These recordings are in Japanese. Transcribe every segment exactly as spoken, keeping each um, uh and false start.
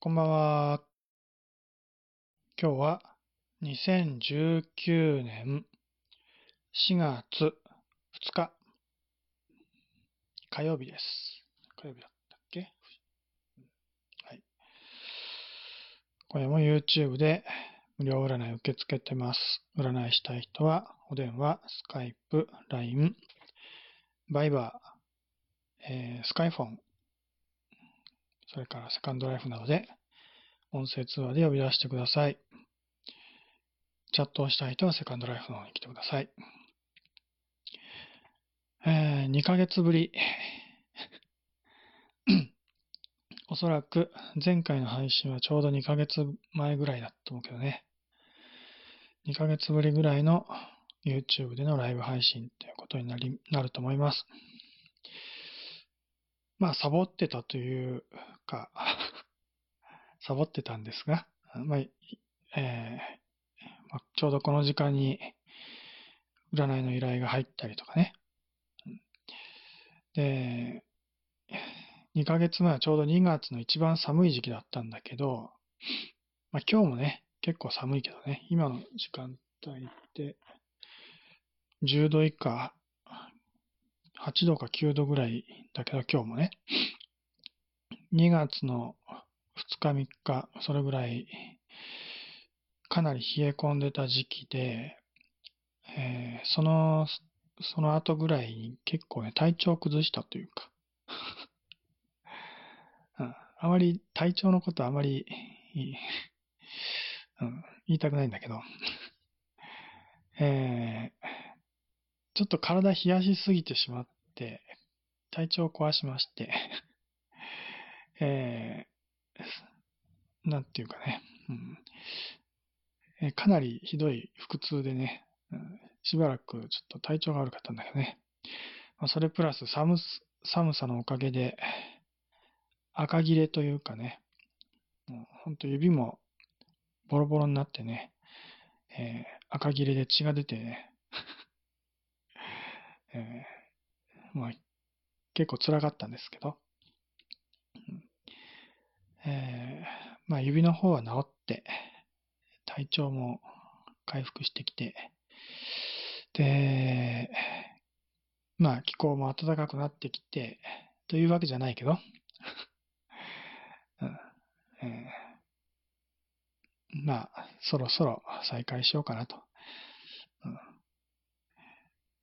こんばんは。今日はにせんじゅうきゅうねんしがつふつか火曜日です。火曜日だったっけ？はい。これも YouTube で無料占い受け付けてます。占いしたい人はお電話、Skype、ライン、Viber、えー、Skyphone、それからセカンドライフなどで音声通話で呼び出してください。チャットをしたい人はセカンドライフの方に来てください。えー、にかげつぶりおそらく前回の配信はちょうどにかげつまえぐらいだと思うけどね。にかげつぶりぐらいの YouTube でのライブ配信ということになり、なると思います。まあ、サボってたというか、サボってたんですが、まあえーまあ、ちょうどこの時間に占いの依頼が入ったりとかね。で、にかげつまえはちょうどにがつの一番寒い時期だったんだけど、まあ、今日もね、結構寒いけどね、今の時間帯ってじゅうど以下、はちどかきゅうどぐらいだけど、今日もね、にがつのふつかみっか、それぐらいかなり冷え込んでた時期で、えー、そのその後ぐらいに結構ね、体調を崩したというか、うん、あまり体調のことはあまり、うん、言いたくないんだけど、えーちょっと体冷やしすぎてしまって、体調を壊しまして、えー、なんていうかね、うんえー、かなりひどい腹痛でね、うん、しばらくちょっと体調が悪かったんだけどね、まあ、それプラス寒、寒さのおかげで、赤切れというかね、もうほんと指もボロボロになってね、えー、赤切れで血が出てね、えーまあ、結構辛かったんですけど、うんえーまあ、指の方は治って体調も回復してきて、で、まあ、気候も暖かくなってきてというわけじゃないけど、うんえー、まあそろそろ再開しようかなと、うん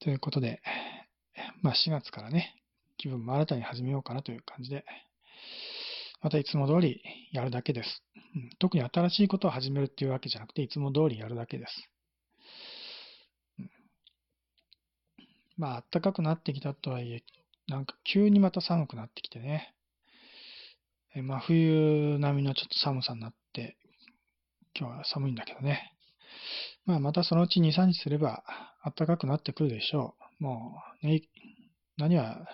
ということで、まあ、しがつからね、気分も新たに始めようかなという感じで、またいつも通りやるだけです。うん、特に新しいことを始めるっていうわけじゃなくて、いつも通りやるだけです。うん、まあ、暖かくなってきたとはいえ、なんか急にまた寒くなってきてね、えまあ、冬並みのちょっと寒さになって、今日は寒いんだけどね。まあ、またそのうちに、みっかすれば暖かくなってくるでしょう。もう、ね、何は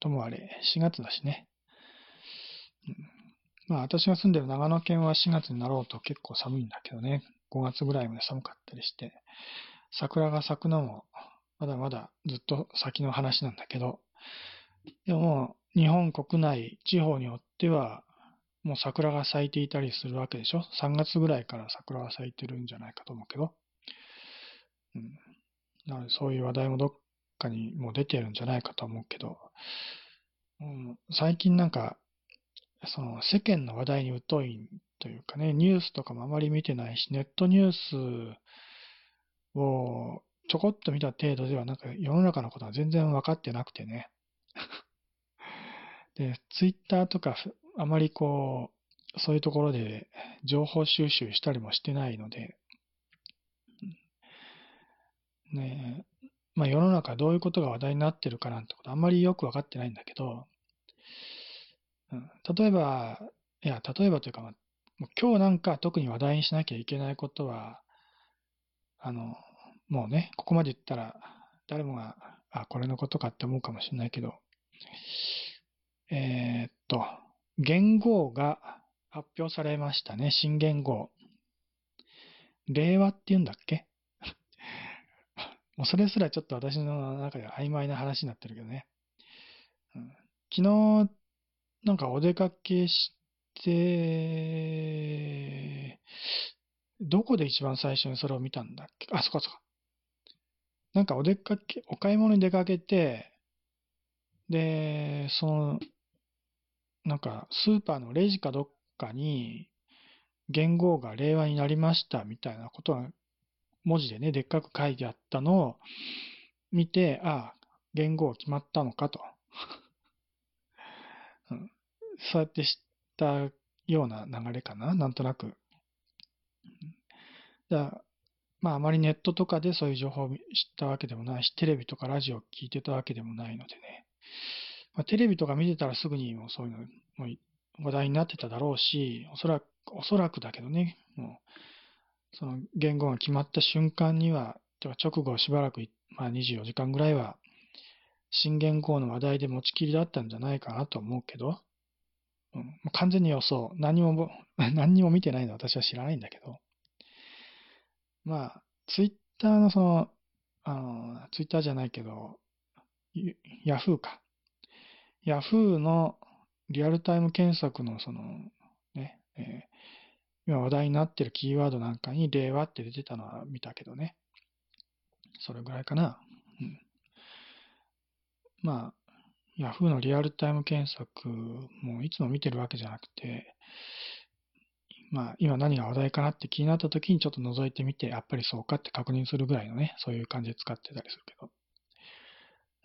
ともあれしがつだしね。まあ私が住んでる長野県はしがつになろうと結構寒いんだけどね。ごがつぐらいまで寒かったりして、桜が咲くのもまだまだずっと先の話なんだけど、でも日本国内地方によっては、もう桜が咲いていたりするわけでしょ。さんがつぐらいから桜は咲いてるんじゃないかと思うけど、うん、なのでそういう話題もどっかにもう出てるんじゃないかと思うけど、うん、最近なんかその世間の話題に疎いというかね、ニュースとかもあまり見てないし、ネットニュースをちょこっと見た程度ではなんか世の中のことは全然分かってなくてねで、ツイッターとかあまりこう、そういうところで情報収集したりもしてないので、ねえ、まあ世の中どういうことが話題になってるかなんてことあんまりよくわかってないんだけど、うん、例えば、いや、例えばというか、今日なんか特に話題にしなきゃいけないことは、あの、もうね、ここまで言ったら誰もが、あ、これのことかって思うかもしれないけど、えー、っと、元号が発表されましたね。新元号。令和って言うんだっけもうそれすらちょっと私の中では曖昧な話になってるけどね。うん、昨日、なんかお出かけしで、どこで一番最初にそれを見たんだっけ？あ、そこそこ。なんかお出かけ、お買い物に出かけて、で、その、なんかスーパーのレジかどっかに、元号が令和になりましたみたいなことは、文字でね、でっかく書いてあったのを見て、ああ、元号決まったのかと。うん、そうやって知ったような流れかな、なんとなく。だからまあ、あまりネットとかでそういう情報を知ったわけでもないし、テレビとかラジオを聞いてたわけでもないのでね。まあ、テレビとか見てたらすぐにもうそういうのも話題になってただろうし、おそらく、おそらくだけどね、もう、その言語が決まった瞬間には、では直後しばらく、まあ、にじゅうよじかんぐらいは、新元号の話題で持ちきりだったんじゃないかなと思うけど、うん、完全に予想、何も、何にも見てないの私は知らないんだけど、まあ、ツイッターのその、あの、ツイッターじゃないけど、ヤフーか。ヤフーのリアルタイム検索のその、ね、えー、今話題になってるキーワードなんかに令和って出てたのは見たけどね。それぐらいかな。うん。まあ、ヤフーのリアルタイム検索もいつも見てるわけじゃなくて、まあ、今何が話題かなって気になった時にちょっと覗いてみて、やっぱりそうかって確認するぐらいのね、そういう感じで使ってたりするけど。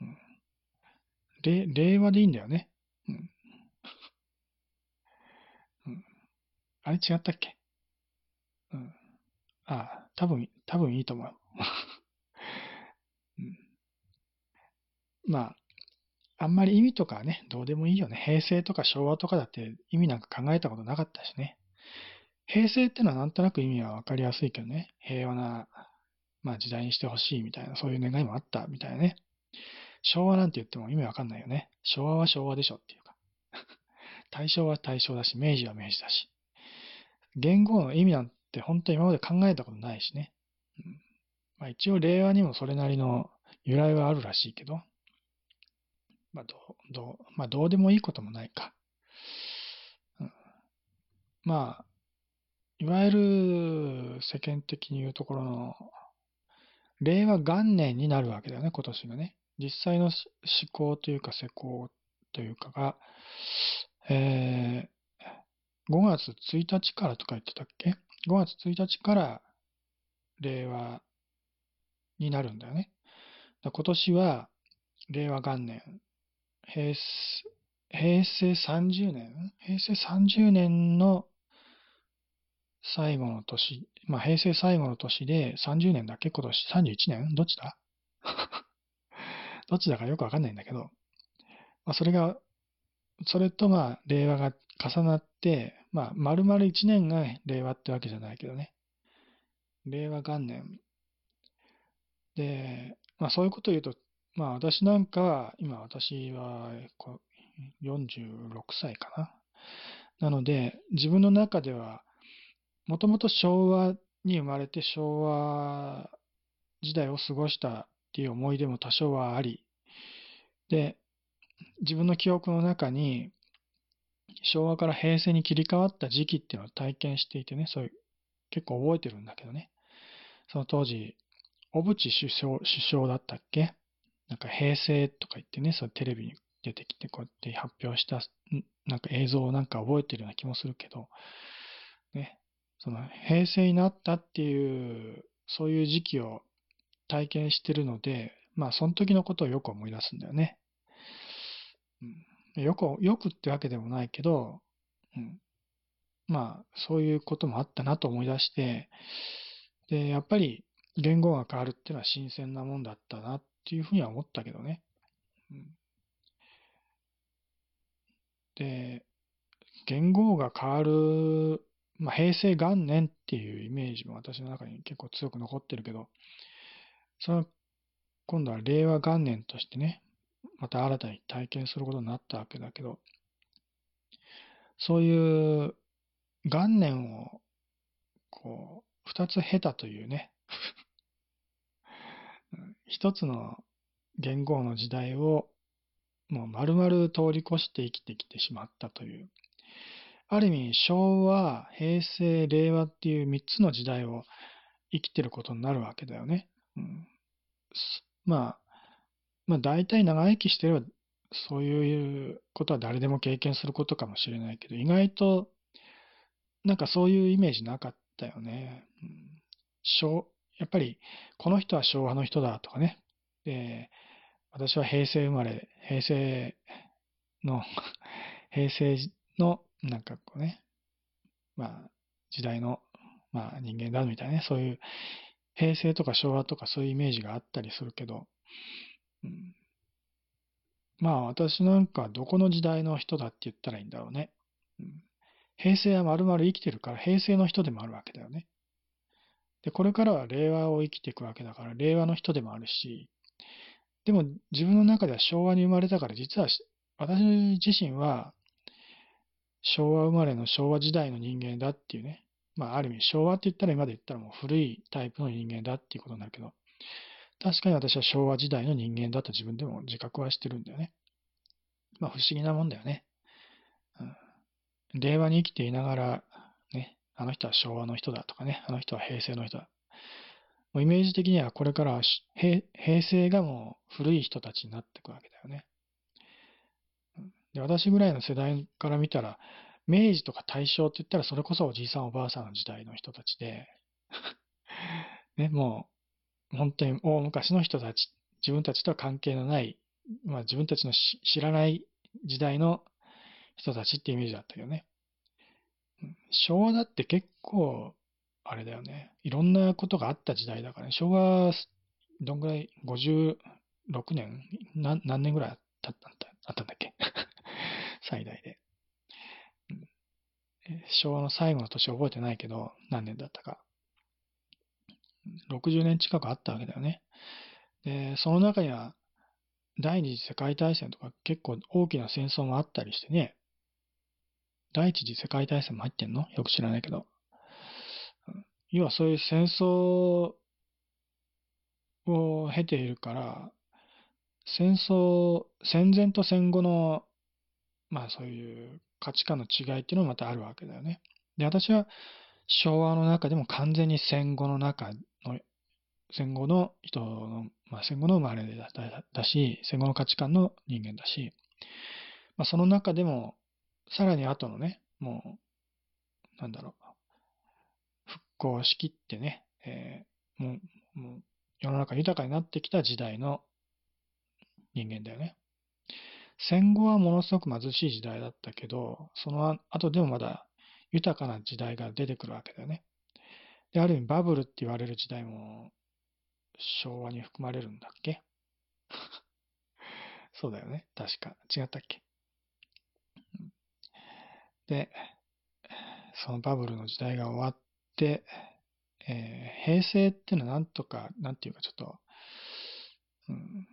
うん、れ令和でいいんだよね。うん。うん、あれ違ったっけ？うん。ああ、多分、多分いいと思う。うん、まあ、あんまり意味とかはね、どうでもいいよね。平成とか昭和とかだって意味なんか考えたことなかったしね。平成ってのはなんとなく意味はわかりやすいけどね。平和な、まあ、時代にしてほしいみたいな、そういう願いもあったみたいなね。昭和なんて言っても意味わかんないよね。昭和は昭和でしょっていうか。大正は大正だし、明治は明治だし。元号の意味なんて本当に今まで考えたことないしね。うん、まあ一応令和にもそれなりの由来はあるらしいけど。まあどう、どう、まあどうでもいいこともないか。うん、まあ、いわゆる世間的に言うところの令和元年になるわけだよね、今年がね。実際の思考というか施行というかが、えー、ごがつついたちからとか言ってたっけ？ ご 月ついたちから令和になるんだよね。だ今年は令和元年、平成、平成さんじゅうねん、平成さんじゅうねんの最後の年、まあ、平成最後の年でさんじゅうねんだっけ？今年さんじゅういちねん？どっちだ？どっちだかよくわかんないんだけど、まあ、それが、それとまあ、令和が重なって、まあ、丸々いちねんが令和ってわけじゃないけどね。令和元年。で、まあ、そういうことを言うと、まあ、私なんかは、今私はよんじゅうろくさいかな。なので、自分の中では、もともと昭和に生まれて昭和時代を過ごしたっていう思い出も多少はあり、で、自分の記憶の中に昭和から平成に切り替わった時期っていうのを体験していてね、そういう、結構覚えてるんだけどね。その当時、小渕首相、首相だったっけ？なんか平成とか言ってね、そうテレビに出てきてこうやって発表したなんか映像をなんか覚えてるような気もするけど、ね。その平成になったっていう、そういう時期を体験してるので、まあその時のことをよく思い出すんだよね。うん、よく、よくってわけでもないけど、うん、まあそういうこともあったなと思い出して、で、やっぱり言語が変わるっていうのは新鮮なもんだったなっていうふうには思ったけどね。うん、で、言語が変わる、まあ、平成元年っていうイメージも私の中に結構強く残ってるけど、その今度は令和元年としてね、また新たに体験することになったわけだけど、そういう元年をこう二つ経たというね、一つの元号の時代をもう丸々通り越して生きてきてしまったという、ある意味、昭和、平成、令和っていうみっつの時代を生きてることになるわけだよね。うん、まあ、まあ大体長生きしてればそういうことは誰でも経験することかもしれないけど、意外となんかそういうイメージなかったよね。うん、昭やっぱりこの人は昭和の人だとかね。で、私は平成生まれ、平成の平成のなんかこうね、まあ時代のまあ人間だみたいなね、そういう平成とか昭和とかそういうイメージがあったりするけど、うん、まあ私なんかどこの時代の人だって言ったらいいんだろうね。うん、平成は丸々生きてるから平成の人でもあるわけだよね。で、これからは令和を生きていくわけだから令和の人でもあるし、でも自分の中では昭和に生まれたから、実は私自身は昭和生まれの昭和時代の人間だっていうね、まあある意味昭和って言ったら今で言ったらもう古いタイプの人間だっていうことになるけど、確かに私は昭和時代の人間だと自分でも自覚はしてるんだよね。まあ不思議なもんだよね。うん、令和に生きていながら、ね、あの人は昭和の人だとかね、あの人は平成の人だ。もうイメージ的にはこれからは平成がもう古い人たちになっていくわけだよね。で、私ぐらいの世代から見たら、明治とか大正って言ったらそれこそおじいさんおばあさんの時代の人たちで、ね、もう本当に大昔の人たち、自分たちとは関係のない、まあ自分たちの知らない時代の人たちってイメージだったけどね。昭和だって結構、あれだよね。いろんなことがあった時代だからね。昭和、どんぐらい ?ごじゅうろくねん 何, 何年ぐらい経ったんだあったんだっけ最大で、うん。昭和の最後の年覚えてないけど、何年だったか。ろくじゅうねん近くあったわけだよね。で、その中には、第二次世界大戦とか結構大きな戦争もあったりしてね。第一次世界大戦も入ってんの？よく知らないけど。要はそういう戦争を経ているから、戦争、戦前と戦後の、まあそういう価値観の違いっていうのもまたあるわけだよね。で、私は昭和の中でも完全に戦後の中の、戦後の人の、まあ戦後の生まれだ、だ、だし、戦後の価値観の人間だし、まあその中でも、さらに後のね、もう、なんだろう、こう仕切ってね、えー、もう、もう世の中豊かになってきた時代の人間だよね。戦後はものすごく貧しい時代だったけど、その後でもまだ豊かな時代が出てくるわけだよね。で、ある意味バブルって言われる時代も昭和に含まれるんだっけそうだよね。確か。違ったっけ。で、そのバブルの時代が終わって、で、えー、平成っていうのはなんとか、なんていうかちょっと、うん、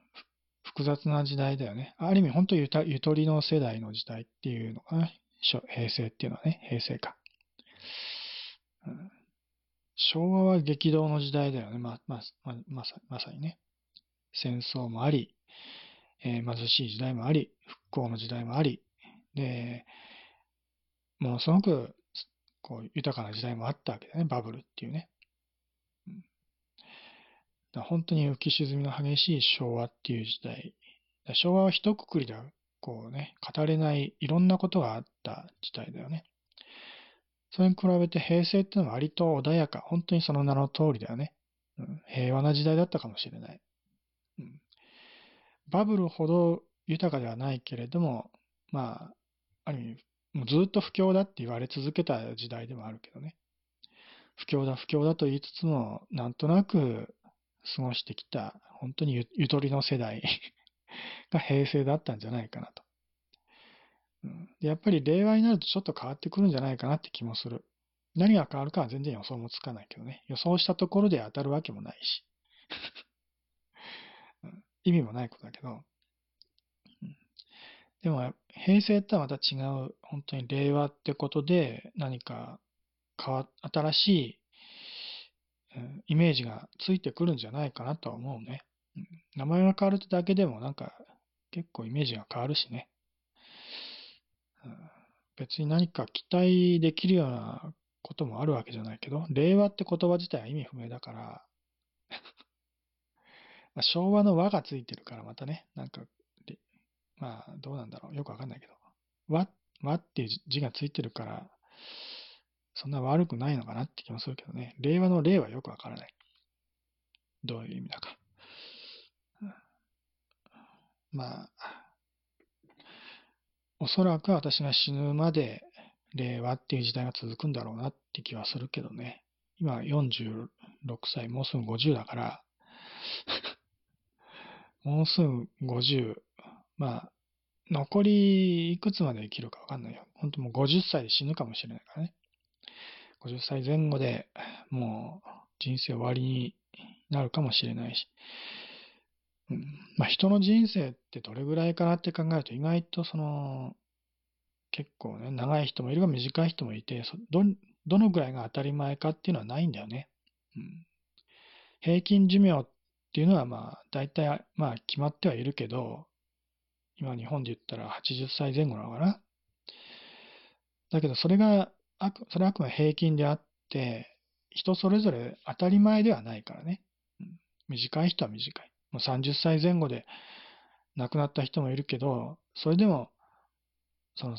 複雑な時代だよね。ある意味、本当に ゆ, たゆとりの世代の時代っていうのかな。平成っていうのはね、平成か。うん、昭和は激動の時代だよね。ま、ま、ま、まさ、まさにね。戦争もあり、えー、貧しい時代もあり、復興の時代もあり、で、ものすごく、こう豊かな時代もあったわけだね、バブルっていうね。うん、だ本当に浮き沈みの激しい昭和っていう時代。昭和は一括りではこうね、語れないいろんなことがあった時代だよね。それに比べて平成っていうのは割と穏やか、本当にその名の通りだよね。うん、平和な時代だったかもしれない。うん、バブルほど豊かではないけれども、まあ、ある意味、もうずっと不況だって言われ続けた時代でもあるけどね。不況だ不況だと言いつつも、なんとなく過ごしてきた、本当に ゆ, ゆとりの世代が平成だったんじゃないかなと、うんで。やっぱり令和になるとちょっと変わってくるんじゃないかなって気もする。何が変わるかは全然予想もつかないけどね。予想したところで当たるわけもないし。うん、意味もないことだけど。でも平成とはまた違う、本当に令和ってことで何か変わ新しい、うん、イメージがついてくるんじゃないかなとは思うね、うん。名前が変わるだけでもなんか結構イメージが変わるしね。うん、別に何か期待できるようなこともあるわけじゃないけど、令和って言葉自体は意味不明だから、まあ昭和の和がついてるからまたね、なんか、まあどうなんだろう、よくわかんないけど、和、和っていう字がついてるから、そんな悪くないのかなって気もするけどね、令和の令はよくわからない。どういう意味だか。まあ、おそらく私が死ぬまで令和っていう時代が続くんだろうなって気はするけどね。今よんじゅうろくさい、もうすぐごじゅうだから、もうすぐごじゅう、まあ、残りいくつまで生きるかわかんないよ。本当もうごじゅっさいで死ぬかもしれないからね。ごじゅっさいぜん後でもう人生終わりになるかもしれないし。まあ、人の人生ってどれぐらいかなって考えると意外とその結構ね、長い人もいれば短い人もいて、ど、どのぐらいが当たり前かっていうのはないんだよね。うん、平均寿命っていうのはまあ大体まあ決まってはいるけど、今日本で言ったらはちじゅっさいぜん後なのかな。だけどそれがあく、それはあくまで平均であって、人それぞれ当たり前ではないからね。うん、短い人は短い。もうさんじゅっさいぜん後で亡くなった人もいるけど、それでもその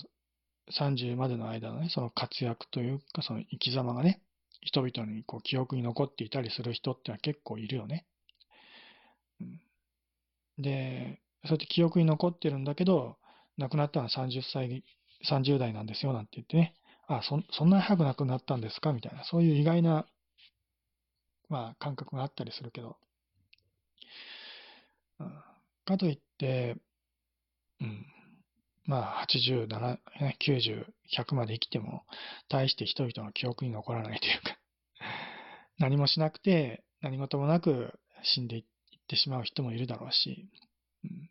さんじゅうまでの間のね、その活躍というか、その生き様がね、人々にこう記憶に残っていたりする人ってのは結構いるよね。で、そうやって記憶に残ってるんだけど、亡くなったのはさんじゅっさい、さんじゅうだいなんですよなんて言ってね、あ、そ、そんな早く亡くなったんですかみたいな、そういう意外な、まあ、感覚があったりするけど、かといって、うん、まあはちじゅう、きゅうじゅう、ひゃくまで生きても大して人々の記憶に残らないというか、何もしなくて何事もなく死んでいってしまう人もいるだろうし、うん、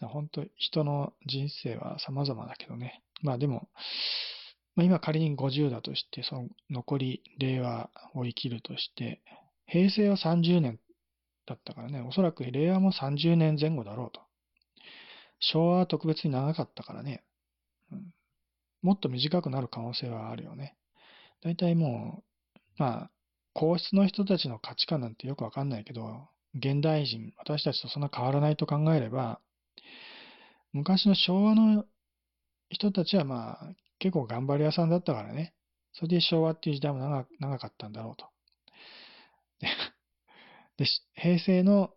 だ本当人の人生は様々だけどね。まあでも、まあ、今仮にごじゅうだとして、その残り令和を生きるとして、平成はさんじゅうねんだったからね、おそらく令和もさんじゅうねんぜん後だろうと。昭和は特別に長かったからね、うん、もっと短くなる可能性はあるよね。だいたいもう、まあ、皇室の人たちの価値観なんてよくわかんないけど、現代人、私たちとそんな変わらないと考えれば、昔の昭和の人たちはまあ、結構頑張り屋さんだったからね、それで昭和っていう時代も 長, 長かったんだろうと。で平成の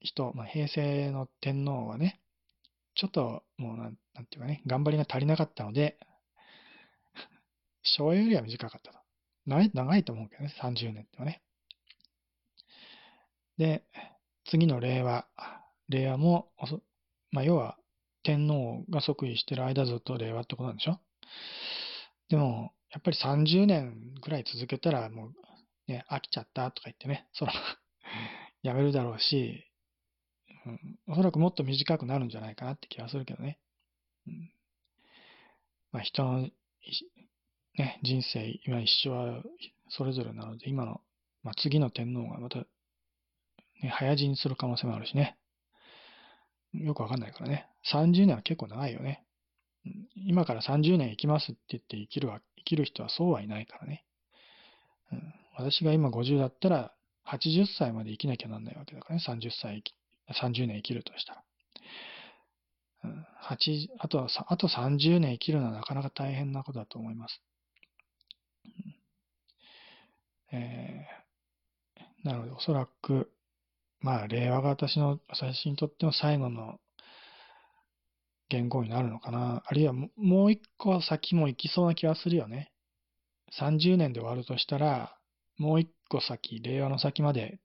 人、まあ、平成の天皇はね、ちょっともうなん、なんていうかね、頑張りが足りなかったので、昭和よりは短かったと。長い、長いと思うけどね、さんじゅうねんってはね。で、次の令和、令和も、まあ、要は天皇が即位してる間ずっと令和ってことなんでしょ。でも、やっぱりさんじゅうねんぐらい続けたら、もう、ね、飽きちゃったとか言ってね、そのやめるだろうし、うん、おそらくもっと短くなるんじゃないかなって気がするけどね。うん、まあ人の、ね、人生、今一生はそれぞれなので、今の、まあ、次の天皇がまた、ね、早死にする可能性もあるしね。よくわかんないからね。さんじゅうねんは結構長いよね。うん、今からさんじゅうねん生きますって言って生きるは、生きる人はそうはいないからね。うん、私が今ごじゅうだったら、はちじゅっさいまで生きなきゃなんないわけだからね。さんじゅっさい生き、さんじゅうねん生きるとしたら。うん、はち、あと、あとさんじゅうねん生きるのはなかなか大変なことだと思います。うん、えー、なので、おそらく、まあ、令和が私の、私にとっての最後の言語になるのかな。あるいはも、もう一個先も行きそうな気がするよね。さんじゅうねんで終わるとしたら、もう一個先、令和の先まで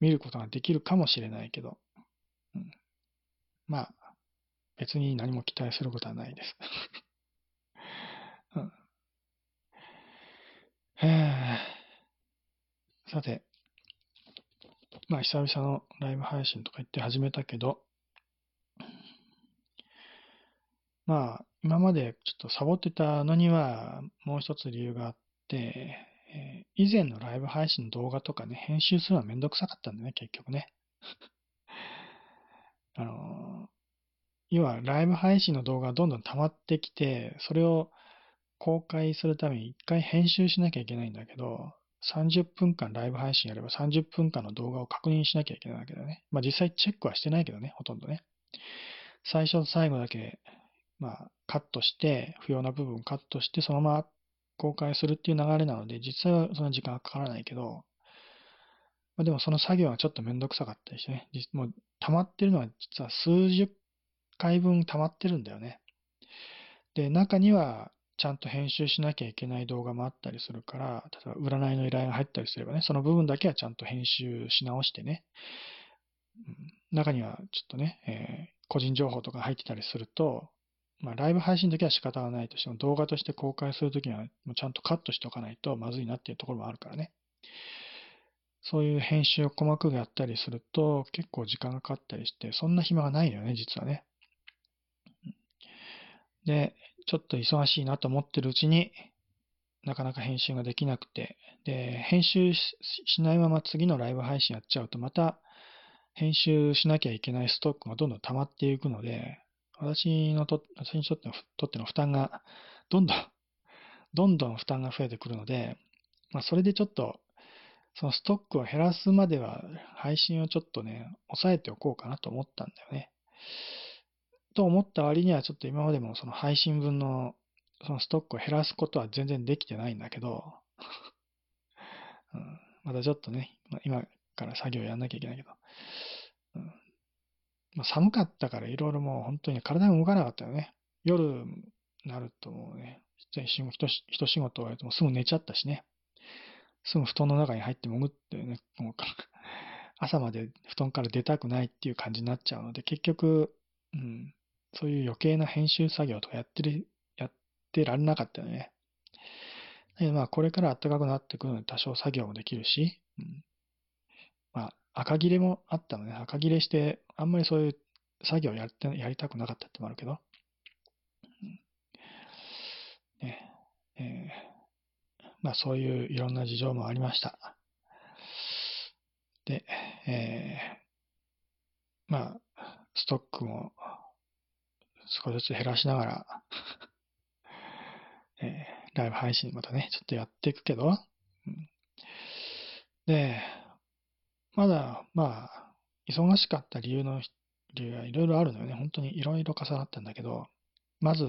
見ることができるかもしれないけど、うん、まあ、別に何も期待することはないです。うん、へー、さて、まあ、久々のライブ配信とか言って始めたけど、まあ、今までちょっとサボってたのにはもう一つ理由があって、えー、以前のライブ配信の動画とかね、編集するのはめんどくさかったんだよね、結局ね。あのー、要はライブ配信の動画がどんどん溜まってきて、それを公開するために一回編集しなきゃいけないんだけど、さんじゅっぷんかんライブ配信やればさんじゅっぷんかんの動画を確認しなきゃいけないわけだよね。まあ実際チェックはしてないけどね、ほとんどね。最初と最後だけ、まあカットして、不要な部分カットして、そのまま公開するっていう流れなので、実際はその時間はかからないけど、まあでもその作業はちょっとめんどくさかったりしてね、もう溜まってるのは実は数十回分溜まってるんだよね。で、中には、ちゃんと編集しなきゃいけない動画もあったりするから、例えば占いの依頼が入ったりすればね、その部分だけはちゃんと編集し直してね、中にはちょっとね、えー、個人情報とか入ってたりすると、まあ、ライブ配信の時は仕方がないとしても、動画として公開する時にはもうちゃんとカットしておかないとまずいなっていうところもあるからね。そういう編集を細かくやったりすると、結構時間がかかったりして、そんな暇がないよね、実はね。で、ちょっと忙しいなと思ってるうちになかなか編集ができなくて、で、編集 し, しないまま次のライブ配信やっちゃうとまた編集しなきゃいけないストックがどんどん溜まっていくので、私のと、私にとっての、とっての負担がどんどん、どんどん負担が増えてくるので、まあそれでちょっとそのストックを減らすまでは配信をちょっとね、抑えておこうかなと思ったんだよね。と思った割にはちょっと今までもその配信分のそのストックを減らすことは全然できてないんだけど、うん、またちょっとね、今から作業やんなきゃいけないけど、うんまあ、寒かったからいろいろもう本当に体が動かなかったよね。夜になるともうね、一仕事終わるともうすぐ寝ちゃったしね、すぐ布団の中に入って潜ってね、もう朝まで布団から出たくないっていう感じになっちゃうので、結局、うんそういう余計な編集作業とかやってる、やってられなかったよね。まあこれから暖かくなってくるので多少作業もできるし、うん、まあ赤切れもあったので、ね、赤切れしてあんまりそういう作業やって、やりたくなかったってもあるけど、うんねえー、まあそういういろんな事情もありました。で、えー、まあストックも少しずつ減らしながら、えー、ライブ配信またね、ちょっとやっていくけど、うん、で、まだ、まあ、忙しかった理由の、理由がいろいろあるのよね。本当にいろいろ重なったんだけど、まず、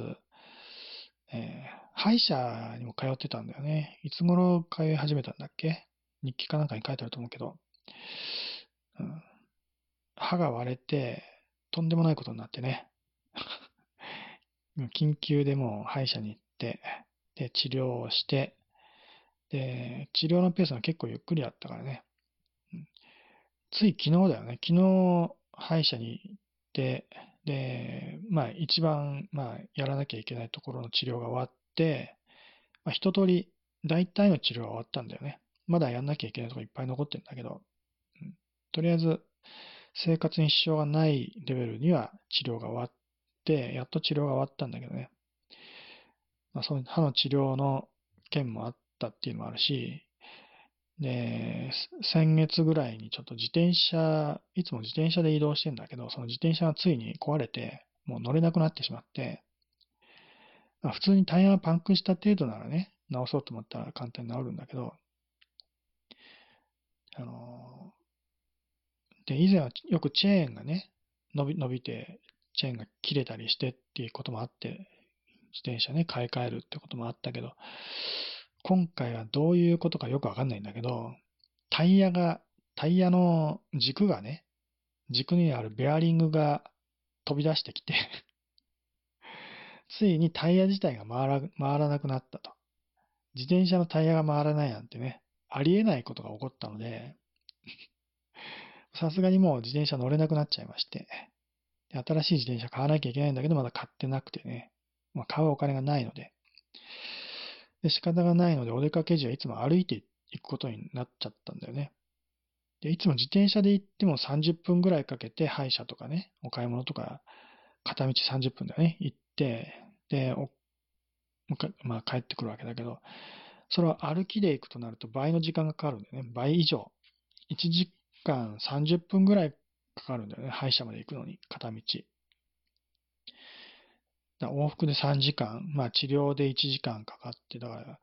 えー、歯医者にも通ってたんだよね。いつ頃通い始めたんだっけ？日記かなんかに書いてあると思うけど、うん、歯が割れて、とんでもないことになってね。緊急でもう歯医者に行って、で、治療をして、で、治療のペースが結構ゆっくりだったからね。つい昨日だよね。昨日、歯医者に行って、で、まあ一番、まあやらなきゃいけないところの治療が終わって、まあ一通り、大体の治療が終わったんだよね。まだやんなきゃいけないところいっぱい残ってるんだけど、うん、とりあえず、生活に支障がないレベルには治療が終わって、やっと治療が終わったんだけどね。まあ、その歯の治療の件もあったっていうのもあるし、で、先月ぐらいにちょっと自転車、いつも自転車で移動してんだけど、その自転車がついに壊れて、もう乗れなくなってしまって、まあ、普通にタイヤがパンクした程度ならね、直そうと思ったら簡単に治るんだけど、あのー、で、以前はよくチェーンがね、伸び、伸びて、チェーンが切れたりしてっていうこともあって、自転車ね、買い替えるってこともあったけど、今回はどういうことかよくわかんないんだけど、タイヤが、タイヤの軸がね、軸にあるベアリングが飛び出してきて、ついにタイヤ自体が回ら、回らなくなったと。自転車のタイヤが回らないなんてね、ありえないことが起こったので、さすがにもう自転車乗れなくなっちゃいまして。新しい自転車買わなきゃいけないんだけど、まだ買ってなくてね。まあ、買うお金がないので。で、仕方がないので、お出かけ時はいつも歩いていくことになっちゃったんだよね。で、いつも自転車で行ってもさんじゅっぷんぐらいかけて、歯医者とかね、お買い物とか、片道さんじゅっぷんだよね、行って、で、おまあ、帰ってくるわけだけど、それは歩きで行くとなると倍の時間がかかるんだよね。倍以上。いちじかんさんじゅっぷんぐらいかかるんだよね。歯医者まで行くのに、片道。だから往復でさんじかん、まあ治療でいちじかんかかって、だから、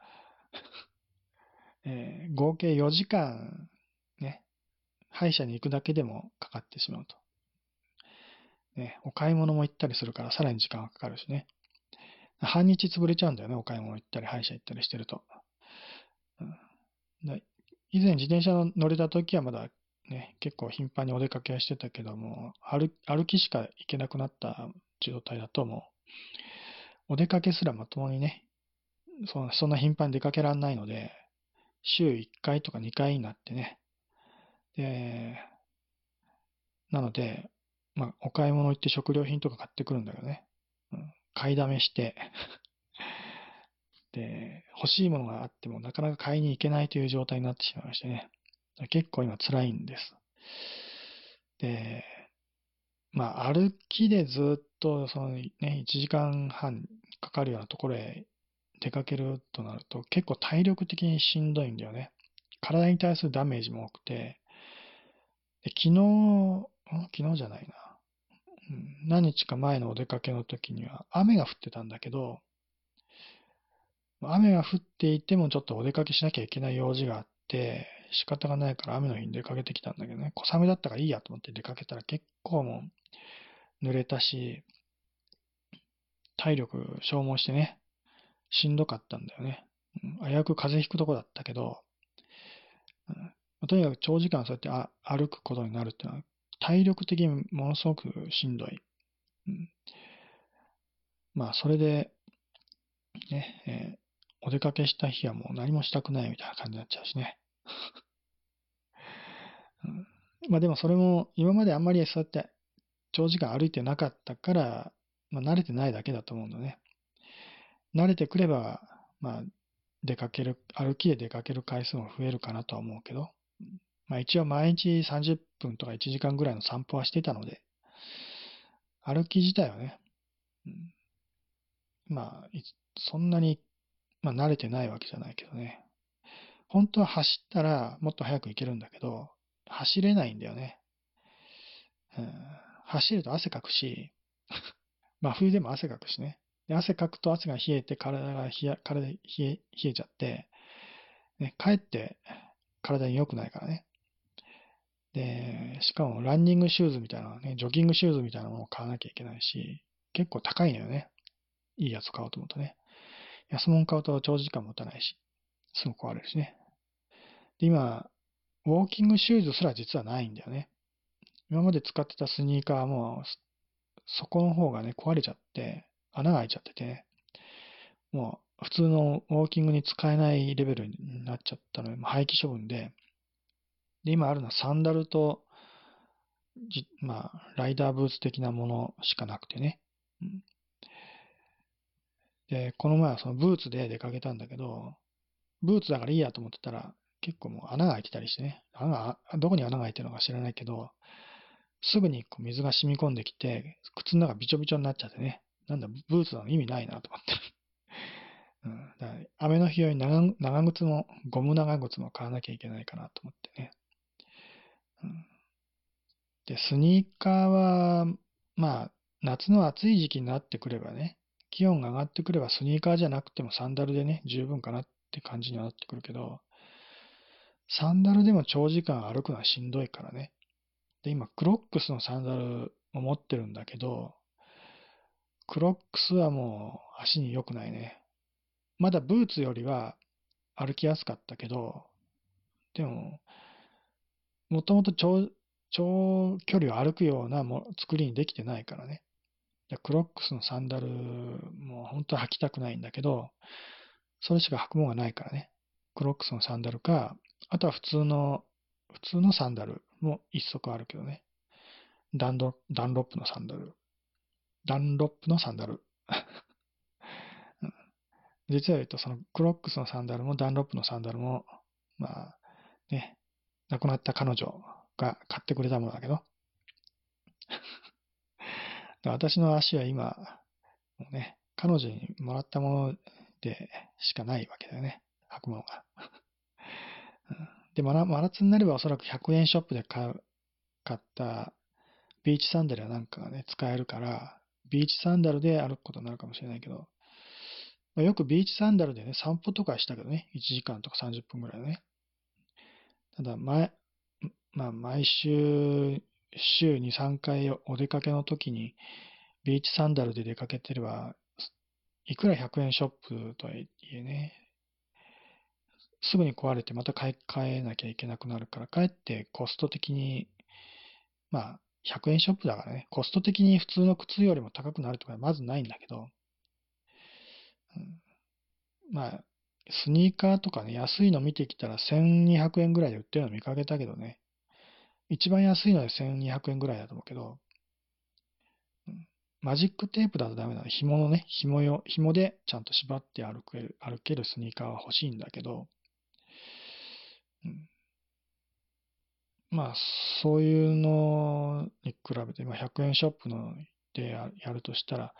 えー、合計よじかんね、歯医者に行くだけでもかかってしまうと。ね、お買い物も行ったりするからさらに時間がかかるしね。半日潰れちゃうんだよね、お買い物行ったり、歯医者行ったりしてると。うん、以前自転車乗れた時はまだね、結構頻繁にお出かけはしてたけども、歩、歩きしか行けなくなった状態だともう、お出かけすらまともにね、そ、そんな頻繁に出かけられないので、週いっかいとかにかいになってね。で、なので、まあ、お買い物行って食料品とか買ってくるんだけどね。うん、買いだめして、で、欲しいものがあってもなかなか買いに行けないという状態になってしまいましてね。結構今辛いんです。で、まあ、歩きでずっと、そのね、いちじかんはんかかるようなところへ出かけるとなると、結構体力的にしんどいんだよね。体に対するダメージも多くて、で昨日、昨日じゃないな。何日か前のお出かけの時には雨が降ってたんだけど、雨が降っていてもちょっとお出かけしなきゃいけない用事があって、仕方がないから雨の日に出かけてきたんだけどね、小雨だったからいいやと思って出かけたら結構もう濡れたし、体力消耗してね、しんどかったんだよね。危うく風邪ひくとこだったけど、とにかく長時間そうやって歩くことになるってのは、体力的にものすごくしんどい。うん、まあ、それで、ね、えー、お出かけした日はもう何もしたくないみたいな感じになっちゃうしね。うん、まあ、でもそれも今まであんまりそうやって長時間歩いてなかったから、まあ、慣れてないだけだと思うんだね。慣れてくれば、まあ、出かける、歩きで出かける回数も増えるかなとは思うけど。まあ、一応毎日さんじゅっぷんとかいちじかんぐらいの散歩はしてたので、歩き自体はね、うん、まあ、そんなに、まあ、慣れてないわけじゃないけどね。本当は走ったらもっと早く行けるんだけど、走れないんだよね。うん、走ると汗かくし、まあ冬でも汗かくしね。で汗かくと汗が冷えて体が冷え、体冷え、冷えちゃって、ね、帰って体に良くないからね。で、しかもランニングシューズみたいなね、ジョギングシューズみたいなものを買わなきゃいけないし、結構高いのよね。いいやつ買おうと思うとね。安物買うと長時間持たないし、すぐ壊れるしね。で、今、ウォーキングシューズすら実はないんだよね。今まで使ってたスニーカーも、そこの方がね、壊れちゃって、穴が開いちゃってて、ね、もう普通のウォーキングに使えないレベルになっちゃったので、廃棄処分で、で、今あるのはサンダルと、じまあ、ライダーブーツ的なものしかなくてね。うん、で、この前はそのブーツで出かけたんだけど、ブーツだからいいやと思ってたら、結構もう穴が開いてたりしてね。穴が、どこに穴が開いてるのか知らないけど、すぐにこう水が染み込んできて、靴の中びちょびちょになっちゃってね。なんだ、ブーツなの意味ないなと思って。うん、だから雨の日より 長, 長靴も、ゴム長靴も買わなきゃいけないかなと思ってね。うん、で、スニーカーは、まあ、夏の暑い時期になってくればね、気温が上がってくればスニーカーじゃなくてもサンダルでね、十分かなって感じにはなってくるけど、サンダルでも長時間歩くのはしんどいからね。で、今、クロックスのサンダルを持ってるんだけど、クロックスはもう足に良くないね。まだブーツよりは歩きやすかったけど、でも、もともと長、長距離を歩くようなも作りにできてないからね。クロックスのサンダル、もう本当は履きたくないんだけど、それしか履くものがないからね。クロックスのサンダルか、あとは普通の、普通のサンダルも一足あるけどね。ダンド、ダンロップのサンダル。ダンロップのサンダル。実は言うと、そのクロックスのサンダルもダンロップのサンダルも、まあ、ね、亡くなった彼女が買ってくれたものだけど。私の足は今、もうね、彼女にもらったものでしかないわけだよね。履くものが。で、真夏になればおそらくひゃくえんショップで買う、買ったビーチサンダルやなんかがね、使えるから、ビーチサンダルで歩くことになるかもしれないけど、まあ、よくビーチサンダルでね、散歩とかしたけどね、いちじかんとかさんじゅっぷんぐらいね。ただ、前、まあ、毎週、週に、さんかいお出かけの時に、ビーチサンダルで出かけてれば、いくらひゃくえんショップとはいえね、すぐに壊れてまた買い替えなきゃいけなくなるから、かえってコスト的に、まあ、ひゃくえんショップだからね、コスト的に普通の靴よりも高くなるとかまずないんだけど、うん、まあ、スニーカーとかね、安いの見てきたらせんにひゃくえんぐらいで売ってるの見かけたけどね、一番安いのでせんにひゃくえんぐらいだと思うけど、うん、マジックテープだとダメなの。紐のね、紐よ、紐でちゃんと縛って歩ける、歩けるスニーカーは欲しいんだけど、うん、まあ、そういうのに比べて、まあ、ひゃくえんショップのでやるとしたら、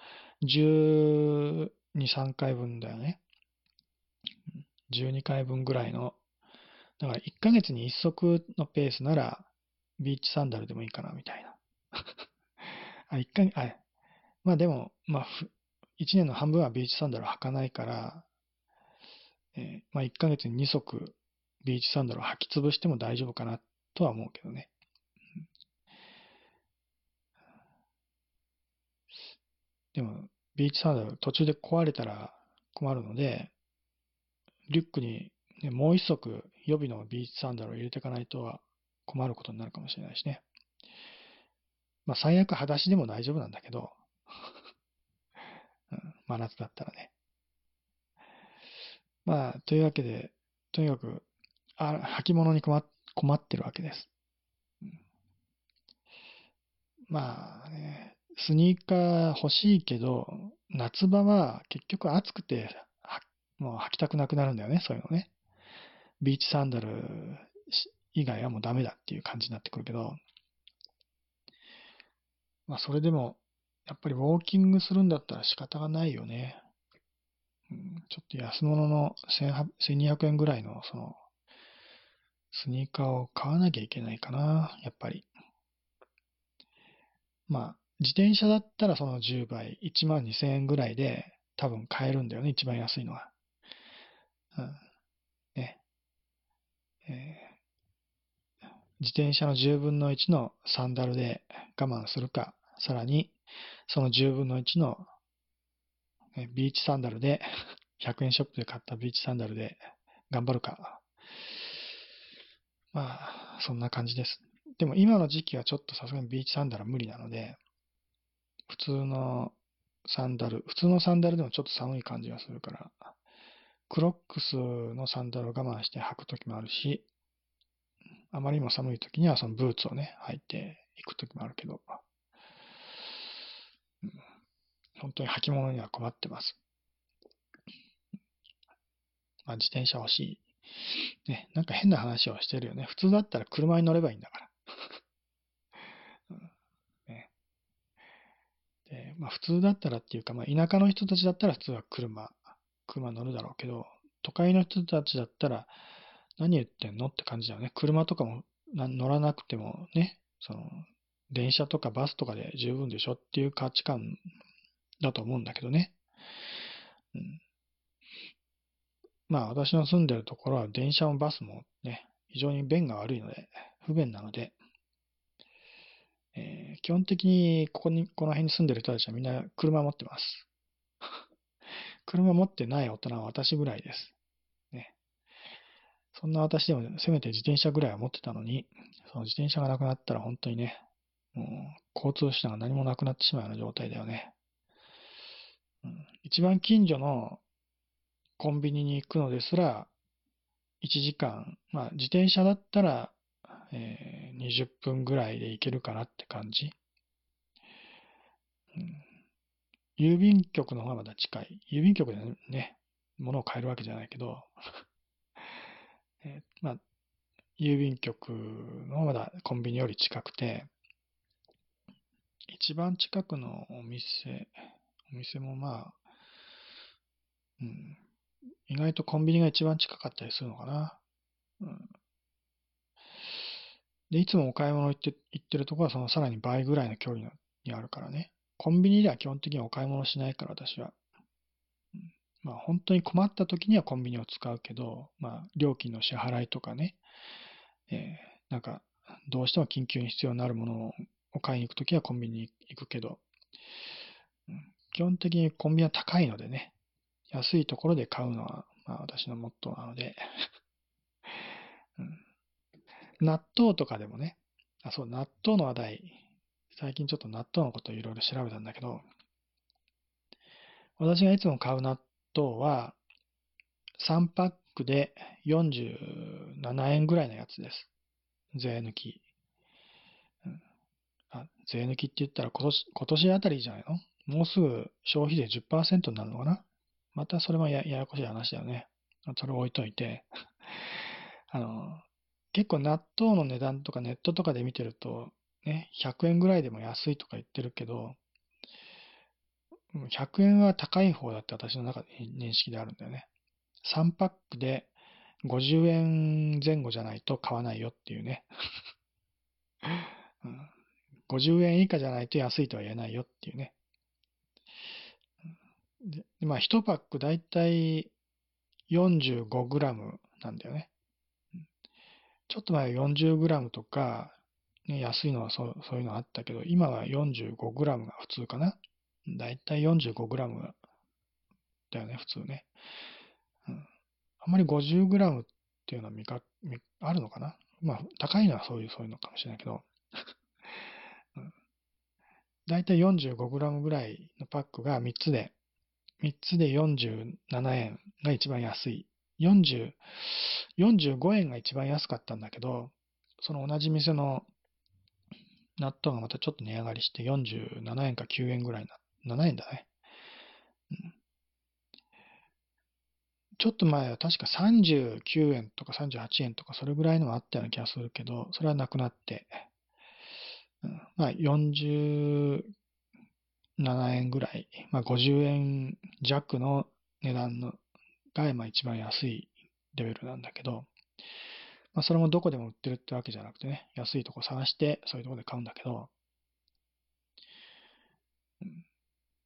じゅうに、さんかいぶんだよね。じゅうにかいぶんぐらいの。だからいっかげつにいっそくのペースなら、ビーチサンダルでもいいかな、みたいな。あ、いっかげつ、あ、まあでも、まあ、いちねんの半分はビーチサンダル履かないから、えー、まあいっかげつににそく、ビーチサンダルを履き潰しても大丈夫かなとは思うけどね。でも、ビーチサンダル途中で壊れたら困るので、リュックに、ね、もう一足予備のビーチサンダルを入れていかないとは困ることになるかもしれないしね。まあ最悪裸足でも大丈夫なんだけど、うん、真夏だったらね。まあ、というわけで、とにかく、あ、履き物に困ってるわけです。うん、まあね、スニーカー欲しいけど、夏場は結局暑くて、もう履きたくなくなるんだよね、そういうのね。ビーチサンダル以外はもうダメだっていう感じになってくるけど、まあそれでも、やっぱりウォーキングするんだったら仕方がないよね。うん、ちょっと安物のせんにひゃくえんぐらいのその、スニーカーを買わなきゃいけないかな、やっぱり。まあ、自転車だったらそのじゅうばい、いちまんにせんえんぐらいで多分買えるんだよね、一番安いのは。うん。ね。えー、自転車のじゅうぶんのいちのサンダルで我慢するか、さらにそのじゅうぶんのいちのビーチサンダルで、ひゃくえんショップで買ったビーチサンダルで頑張るか。まあ、そんな感じです。でも今の時期はちょっとさすがにビーチサンダルは無理なので、普通のサンダル、普通のサンダルでもちょっと寒い感じがするから、クロックスのサンダルを我慢して履くときもあるし、あまりにも寒いときにはそのブーツをね、履いていくときもあるけど、本当に履き物には困ってます。まあ、自転車欲しい。ね、なんか変な話をしてるよね。普通だったら車に乗ればいいんだから。うんねでまあ、普通だったらっていうか、まあ、田舎の人たちだったら普通は車、車乗るだろうけど、都会の人たちだったら何言ってんのって感じだよね。車とかも乗らなくてもね、その電車とかバスとかで十分でしょっていう価値観だと思うんだけどね、うん、まあ私の住んでるところは電車もバスもね非常に便が悪いので不便なので、えー、基本的にここにこの辺に住んでる人たちはみんな車持ってます車持ってない大人は私ぐらいです、ね、そんな私でもせめて自転車ぐらいは持ってたのに、その自転車がなくなったら本当にねもう交通手段が何もなくなってしまうような状態だよね。一番近所のコンビニに行くのですら、いちじかん、まあ自転車だったら、えー、にじゅっぷんぐらいで行けるかなって感じ、うん。郵便局の方がまだ近い。郵便局でね、物を買えるわけじゃないけど、えー、まあ、郵便局の方がまだコンビニより近くて、一番近くのお店、お店もまあ、うん、意外とコンビニが一番近かったりするのかな。うん、で、いつもお買い物行って、行ってるところはそのさらに倍ぐらいの距離にあるからね、コンビニでは基本的にはお買い物しないから私は。まあ本当に困った時にはコンビニを使うけど、まあ料金の支払いとかね、えー、なんかどうしても緊急に必要になるものを買いに行くときはコンビニに行くけど、基本的にコンビニは高いのでね、安いところで買うのはまあ私のモットーなので、うん、納豆とかでもね、あ、そう、納豆の話題、最近ちょっと納豆のことをいろいろ調べたんだけど、私がいつも買う納豆はさんパックでよんじゅうななえんぐらいのやつです。税抜き。うん、あ、税抜きって言ったら今年、今年あたりじゃないの？もうすぐ消費税 じゅっパーセント になるのかな？またそれも や, ややこしい話だよね。それ置いといて。あの、結構納豆の値段とかネットとかで見てると、ね、ひゃくえんぐらいでも安いとか言ってるけど、ひゃくえんは高い方だって私の中で認識であるんだよね。さんパックでごじゅうえんぜん後じゃないと買わないよっていうね、うん、ごじゅうえん以下じゃないと安いとは言えないよっていうね。で、まあいちパックだいたい よんじゅうごグラム なんだよね。ちょっと前は よんじゅうグラム とか、ね、安いのはそう、そういうのあったけど、今は よんじゅうごグラム が普通かな。だいたい よんじゅうごグラム だよね、普通ね。うん、あんまり ごじゅうグラム っていうのは見か、見あるのかな。まあ、高いのはそういう、そういうのかもしれないけど。だいたい よんじゅうごグラム ぐらいのパックがみっつで、みっつでよんじゅうななえんが一番安い。よんじゅう、よんじゅうごえんが一番安かったんだけど、その同じ店の納豆がまたちょっと値上がりしてよんじゅうななえんかきゅうえんぐらいな。ななえんだね、うん。ちょっと前は確かさんじゅうきゅうえんとかさんじゅうはちえんとかそれぐらいのはあったような気がするけど、それはなくなって、うん、まあよんじゅうななえんぐらい、まあごじゅうえん弱の値段のがまあ一番安いレベルなんだけど、まあそれもどこでも売ってるってわけじゃなくてね、安いとこ探してそういうとこで買うんだけど、うん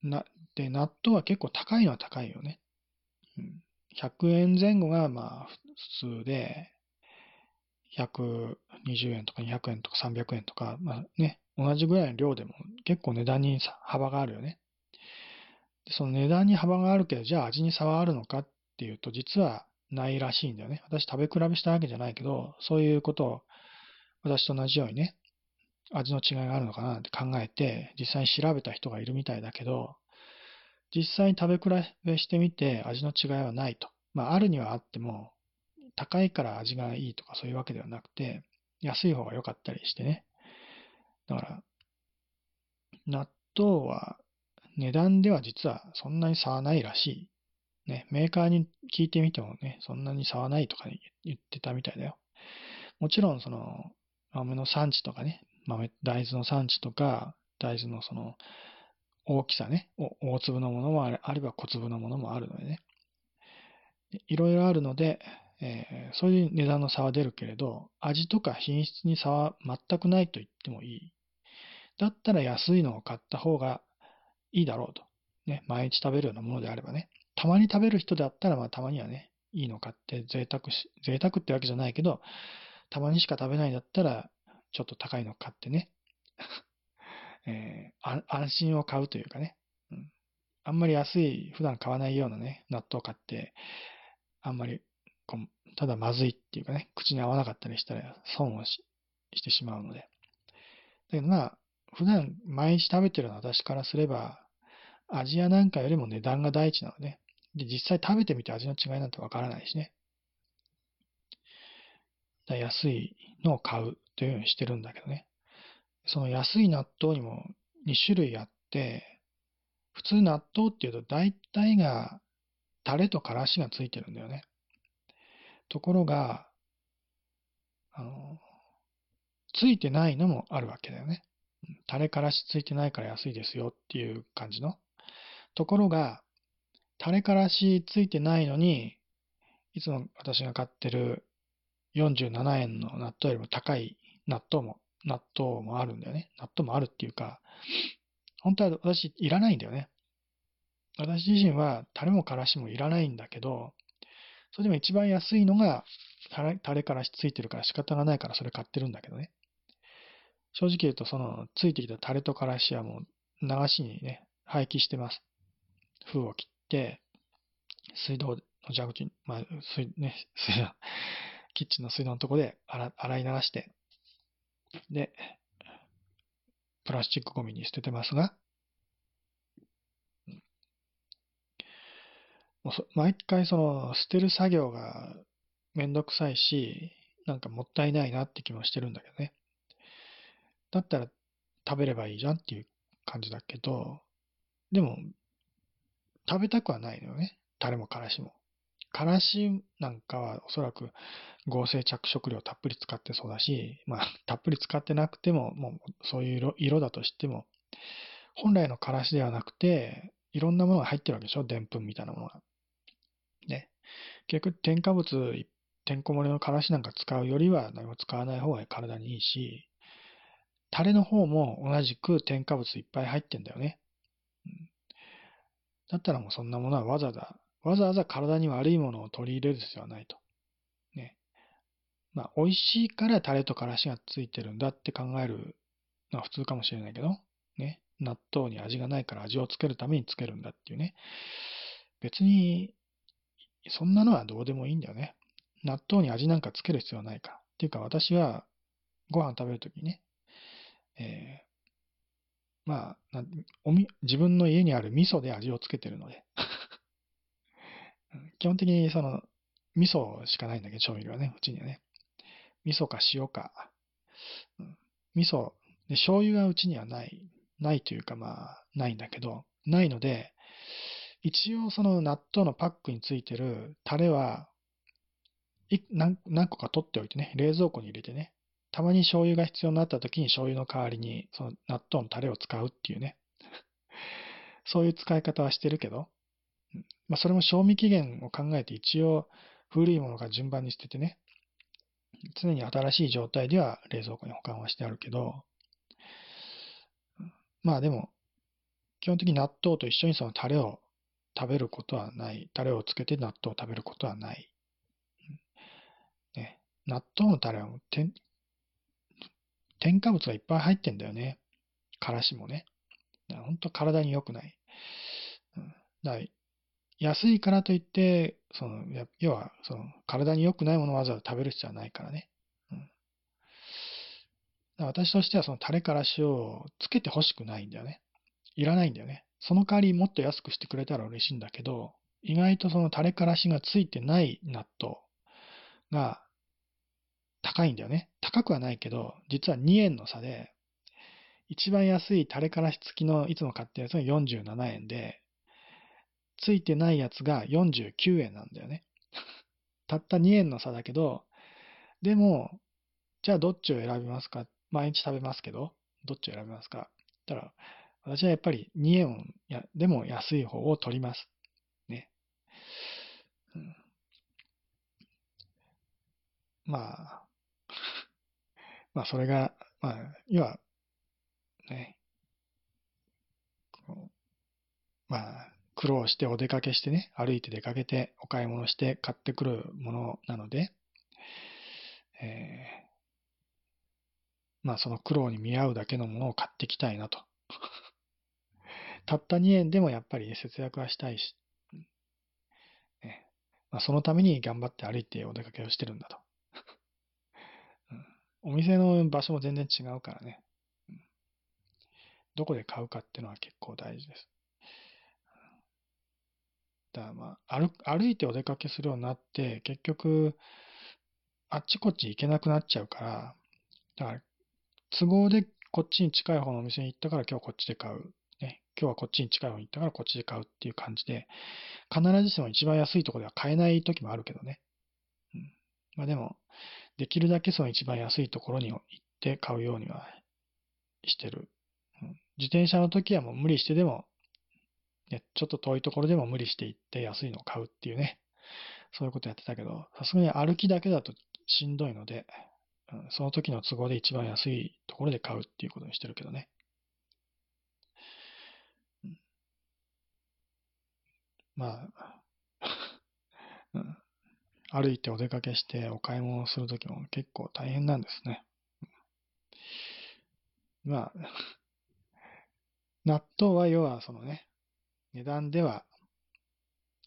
なで納豆は結構高いのは高いよね。うん、ひゃくえんぜん後がまあ普通で、ひゃくにじゅうえんとかにひゃくえんとかさんびゃくえんとか、まあね、同じぐらいの量でも結構値段に幅があるよね。でその値段に幅があるけど、じゃあ味に差はあるのかっていうと、実はないらしいんだよね。私食べ比べしたわけじゃないけど、そういうことを私と同じようにね、味の違いがあるのかなって考えて、実際に調べた人がいるみたいだけど、実際に食べ比べしてみて味の違いはないと。まあ、あるにはあっても、高いから味がいいとかそういうわけではなくて、安い方が良かったりしてね。だから、納豆は値段では実はそんなに差はないらしい。ね、メーカーに聞いてみてもね、そんなに差はないとか言ってたみたいだよ。もちろんその、豆の産地とかね、豆、大豆の産地とか、大豆のその大きさね、大粒のものもあれば小粒のものもあるのでね、いろいろあるので、えー、そういう値段の差は出るけれど、味とか品質に差は全くないと言ってもいい。だったら安いのを買った方がいいだろうと。ね、毎日食べるようなものであればね、たまに食べる人だったら、まあたまにはね、いいの買って贅沢し、贅沢ってわけじゃないけど、たまにしか食べないんだったら、ちょっと高いの買ってね、えー、安心を買うというかね、うん、あんまり安い普段買わないようなね納豆を買ってあんまりこうただまずいっていうかね、口に合わなかったりしたら損を し, してしまうので、だけどまあ普段毎日食べてるの私からすれば味やなんかよりも値段が第一なので、で実際食べてみて味の違いなんてわからないしね、だ安いのを買うというようにしてるんだけどね。その安い納豆にもに種類あって、普通納豆っていうと大体がタレとからしがついてるんだよね。ところが、あの、ついてないのもあるわけだよね。タレからしついてないから安いですよっていう感じの。ところが、タレからしついてないのに、いつも私が買ってるよんじゅうななえんの納豆よりも高い納豆も、納豆もあるんだよね。納豆もあるっていうか、本当は私いらないんだよね。私自身はタレもからしもいらないんだけど、それでも一番安いのがタレからしついてるから仕方がないからそれ買ってるんだけどね。正直言うとそのついてきたタレとからしはもう流しにね、廃棄してます。封を切って、水道の蛇口、まあ水、ね、水道、キッチンの水道のとこで 洗, 洗い流して、で、プラスチックゴミに捨ててますが、もう毎回その捨てる作業がめんどくさいし、なんかもったいないなって気もしてるんだけどね。だったら食べればいいじゃんっていう感じだけど、でも食べたくはないのよね。タレもからしも。からしなんかはおそらく合成着色料たっぷり使ってそうだし、まあたっぷり使ってなくても、もうそういう 色, 色だとしても、本来のからしではなくて、いろんなものが入ってるわけでしょ。でんぷんみたいなものが。ね。結局添加物、てんこ盛りのからしなんか使うよりは何も使わない方が体にいいし、タレの方も同じく添加物いっぱい入ってんだよね。だったらもうそんなものはわざわざ、わざわざ体に悪いものを取り入れる必要はないと。ね。まあ、美味しいからタレとからしがついてるんだって考えるのは普通かもしれないけど、ね。納豆に味がないから味をつけるためにつけるんだっていうね。別に、そんなのはどうでもいいんだよね。納豆に味なんかつける必要はないから。っていうか私は、ご飯食べるときにね、えーまあ、おみ自分の家にある味噌で味をつけてるので基本的にその味噌しかないんだけど、調味料はね、うちにはね、味噌か塩か、うん、味噌で醤油はうちにはないないというか、まあないんだけど、ないので一応その納豆のパックについてるタレはい何、何個か取っておいてね、冷蔵庫に入れてね、たまに醤油が必要になった時に醤油の代わりにその納豆のタレを使うっていうねそういう使い方はしてるけど、まあ、それも賞味期限を考えて一応古いものから順番に捨ててね、常に新しい状態では冷蔵庫に保管はしてあるけど、まあでも基本的に納豆と一緒にそのタレを食べることはない、タレをつけて納豆を食べることはない、ね、納豆のタレはもうてん添加物がいっぱい入ってんだよね。からしもね。ほんと体に良くない。だから安いからといって、その要はその体に良くないものをわざわざ食べる必要はないからね。うん、だから私としてはそのタレからしをつけてほしくないんだよね。いらないんだよね。その代わりもっと安くしてくれたら嬉しいんだけど、意外とそのタレからしがついてない納豆が、高いんだよね。高くはないけど、実はにえんの差で、一番安いタレからし付きのいつも買ってるやつがよんじゅうななえんで、ついてないやつがよんじゅうきゅうえんなんだよね。たったにえんの差だけど、でも、じゃあどっちを選びますか？毎日食べますけど、どっちを選びますか？だから、私はやっぱりにえんでも安い方を取ります。ね。うん、まあ、まあそれが、まあ、要は、ね、まあ、苦労してお出かけしてね、歩いて出かけて、お買い物して買ってくるものなので、えー、まあその苦労に見合うだけのものを買ってきたいなと。たったにえんでもやっぱり節約はしたいし、ね、まあ、そのために頑張って歩いてお出かけをしてるんだと。お店の場所も全然違うからね。どこで買うかっていうのは結構大事です。だからまあ、歩、歩いてお出かけするようになって、結局、あっちこっち行けなくなっちゃうから、だから、都合でこっちに近い方のお店に行ったから今日こっちで買う。ね、今日はこっちに近い方に行ったからこっちで買うっていう感じで、必ずしも一番安いところでは買えない時もあるけどね。うん、まあでも、できるだけその一番安いところに行って買うようにはしてる。自転車の時はもう無理してでも、ね、ちょっと遠いところでも無理して行って安いのを買うっていうね、そういうことやってたけど、さすがに歩きだけだとしんどいので、うん、その時の都合で一番安いところで買うっていうことにしてるけどね。まあ歩いてお出かけしてお買い物をするときも結構大変なんですね。まあ納豆は要はそのね、値段では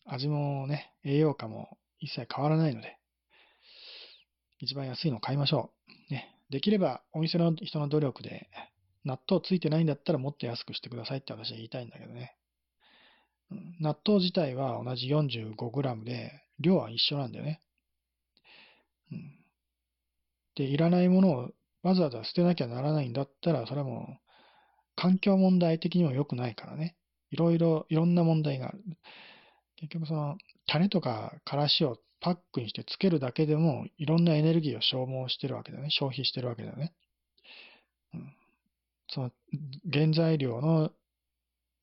味もね、栄養価も一切変わらないので、一番安いのを買いましょう。ね、できればお店の人の努力で、納豆ついてないんだったらもっと安くしてくださいって私は言いたいんだけどね。納豆自体は同じ よんじゅうごグラム で、量は一緒なんだよね。うん、で、いらないものをわざわざ捨てなきゃならないんだったら、それはもう環境問題的にも良くないからね。いろいろ、いろんな問題がある。結局その、種とかからしをパックにしてつけるだけでもいろんなエネルギーを消耗してるわけだよね。消費してるわけだよね。うん、その原材料の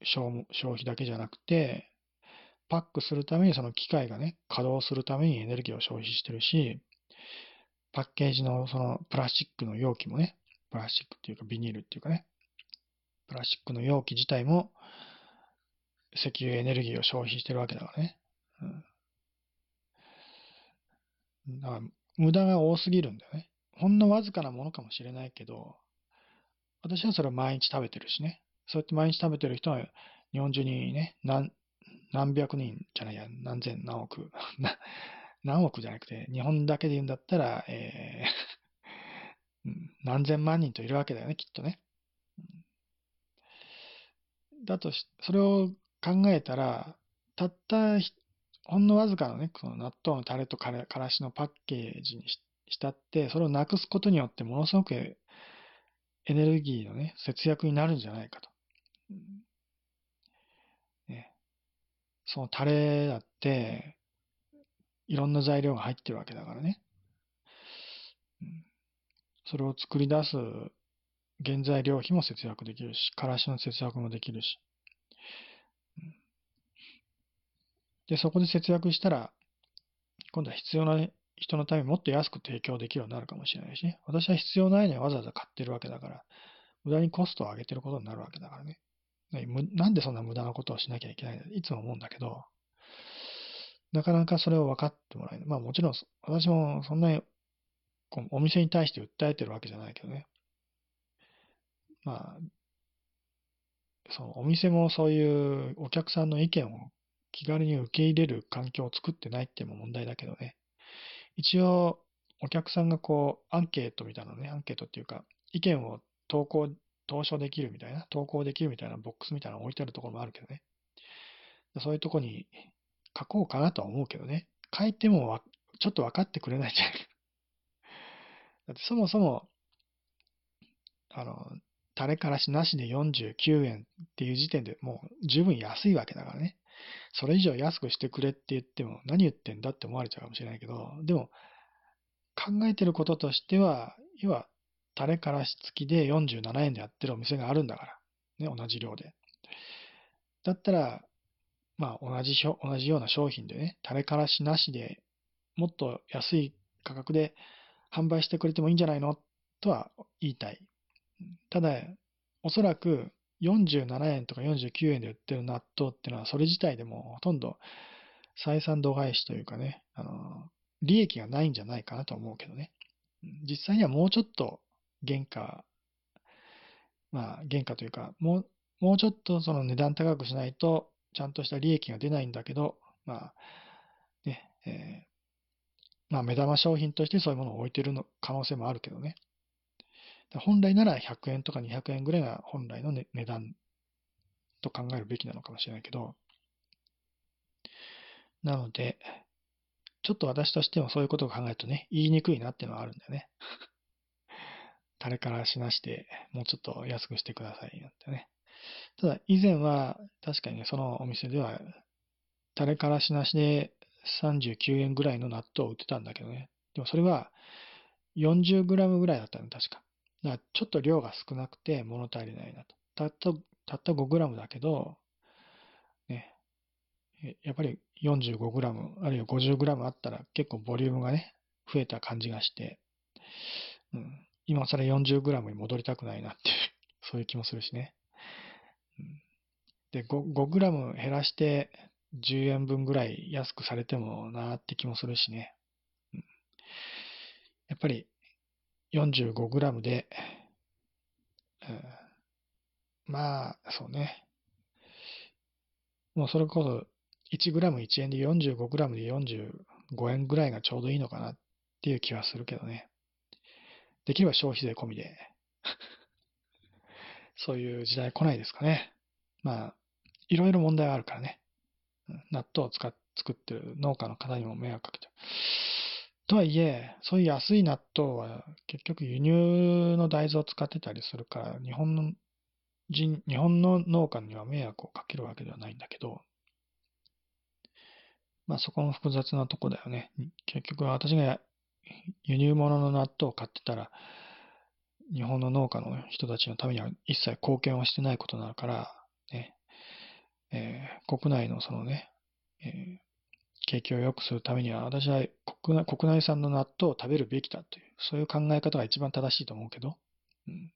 消費だけじゃなくて、パックするためにその機械がね、稼働するためにエネルギーを消費してるし、パッケージのそのプラスチックの容器もね、プラスチックっていうかビニールっていうかね、プラスチックの容器自体も石油エネルギーを消費してるわけだからね。うんだから無駄が多すぎるんだよね。ほんのわずかなものかもしれないけど、私はそれを毎日食べてるしね。そうやって毎日食べてる人は日本中にね、何、何百人じゃないや、何千何億、何億じゃなくて、日本だけで言うんだったら、えー、何千万人といるわけだよね、きっとね。だとし、それを考えたら、たったひほんのわずかのね、この納豆のタレとからしのパッケージにしたって、それをなくすことによってものすごくエネルギーのね、節約になるんじゃないかと。ね、そのタレだって、いろんな材料が入ってるわけだからね。それを作り出す原材料費も節約できるし、からしの節約もできるし。で、そこで節約したら、今度は必要な人のためにもっと安く提供できるようになるかもしれないしね。私は必要ないのにわざわざ買ってるわけだから、無駄にコストを上げてることになるわけだからね。なんでそんな無駄なことをしなきゃいけないの？いつも思うんだけど、なかなかそれを分かってもらえない。まあもちろん、私もそんなにお店に対して訴えてるわけじゃないけどね。まあ、そのお店もそういうお客さんの意見を気軽に受け入れる環境を作ってないっていうのも問題だけどね。一応、お客さんがこう、アンケートみたいなね、アンケートっていうか、意見を投稿、投書できるみたいな、投稿できるみたいなボックスみたいなの置いてあるところもあるけどね。そういうところに書こうかなとは思うけどね。書いてもちょっと分かってくれないじゃないか。だってそもそも、あの、タレからしなしでよんじゅうきゅうえんっていう時点でもう十分安いわけだからね。それ以上安くしてくれって言っても何言ってんだって思われちゃうかもしれないけど、でも考えてることとしては、要はタレからし付きでよんじゅうななえんでやってるお店があるんだから、ね、同じ量で。だったら、まあ同じ、同じような商品でね、タレからしなしでもっと安い価格で販売してくれてもいいんじゃないのとは言いたい。ただ、おそらくよんじゅうななえんとかよんじゅうきゅうえんで売ってる納豆ってのは、それ自体でもほとんど採算度外視というかね、あの、利益がないんじゃないかなと思うけどね。実際にはもうちょっと原価、まあ原価というか、もう、もうちょっとその値段高くしないと、ちゃんとした利益が出ないんだけど、まあ、ね、えー、まあ目玉商品としてそういうものを置いてるの可能性もあるけどね。本来ならひゃくえんとかにひゃくえんぐらいが本来の値段と考えるべきなのかもしれないけど、なので、ちょっと私としてもそういうことを考えるとね、言いにくいなっていうのはあるんだよね。タレからしなしでもうちょっと安くしてくださいなんてね。ただ以前は確かにね、そのお店ではタレからしなしでさんじゅうきゅうえんぐらいの納豆を売ってたんだけどね。でもそれは よんじゅうグラム ぐらいだったの確か。だちょっと量が少なくて物足りないなと。たった、たった ごグラム だけど、ね、やっぱり よんじゅうごグラム、あるいは ごじゅうグラム あったら結構ボリュームがね、増えた感じがして、うん、今更 よんじゅうグラム に戻りたくないなっていう、そういう気もするしね。で、ごグラム 減らしてじゅうえんぶんぐらい安くされてもなーって気もするしね。うん、やっぱり よんじゅうごグラム で、うん、まあそうね、もうそれこそ いちグラムいちえんで よんじゅうごグラム でよんじゅうごえんぐらいがちょうどいいのかなっていう気はするけどね。できれば消費税込みでそういう時代来ないですかね。まあいろいろ問題はあるからね。納豆を使っ作ってる農家の方にも迷惑かけてる。とはいえ、そういう安い納豆は結局輸入の大豆を使ってたりするから、日本の人、日本の農家には迷惑をかけるわけではないんだけど、まあそこも複雑なとこだよね。結局私が輸入物の納豆を買ってたら、日本の農家の人たちのためには一切貢献はしてないことになるから、ね。えー、国内のそのね、えー、景気を良くするためには私は国内、国内産の納豆を食べるべきだという、そういう考え方が一番正しいと思うけど、うん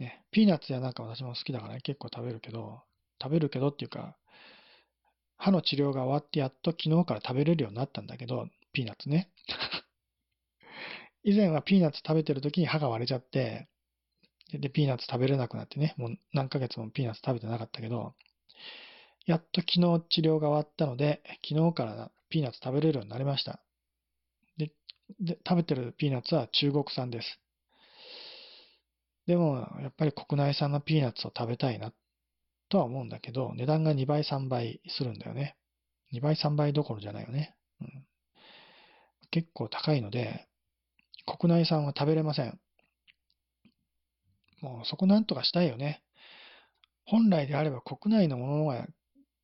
ね、ピーナッツやなんか私も好きだから、ね、結構食べるけど、食べるけどっていうか、歯の治療が終わってやっと昨日から食べれるようになったんだけど、ピーナッツね。以前はピーナッツ食べてる時に歯が割れちゃって、で、ピーナッツ食べれなくなってね、もう何ヶ月もピーナッツ食べてなかったけど、やっと昨日治療が終わったので、昨日からピーナッツ食べれるようになりました。で、で食べてるピーナッツは中国産です。でも、やっぱり国内産のピーナッツを食べたいなとは思うんだけど、値段がにばいさんばいするんだよね。にばいさんばいどころじゃないよね。うん、結構高いので、国内産は食べれません。もうそこなんとかしたいよね。本来であれば国内のものが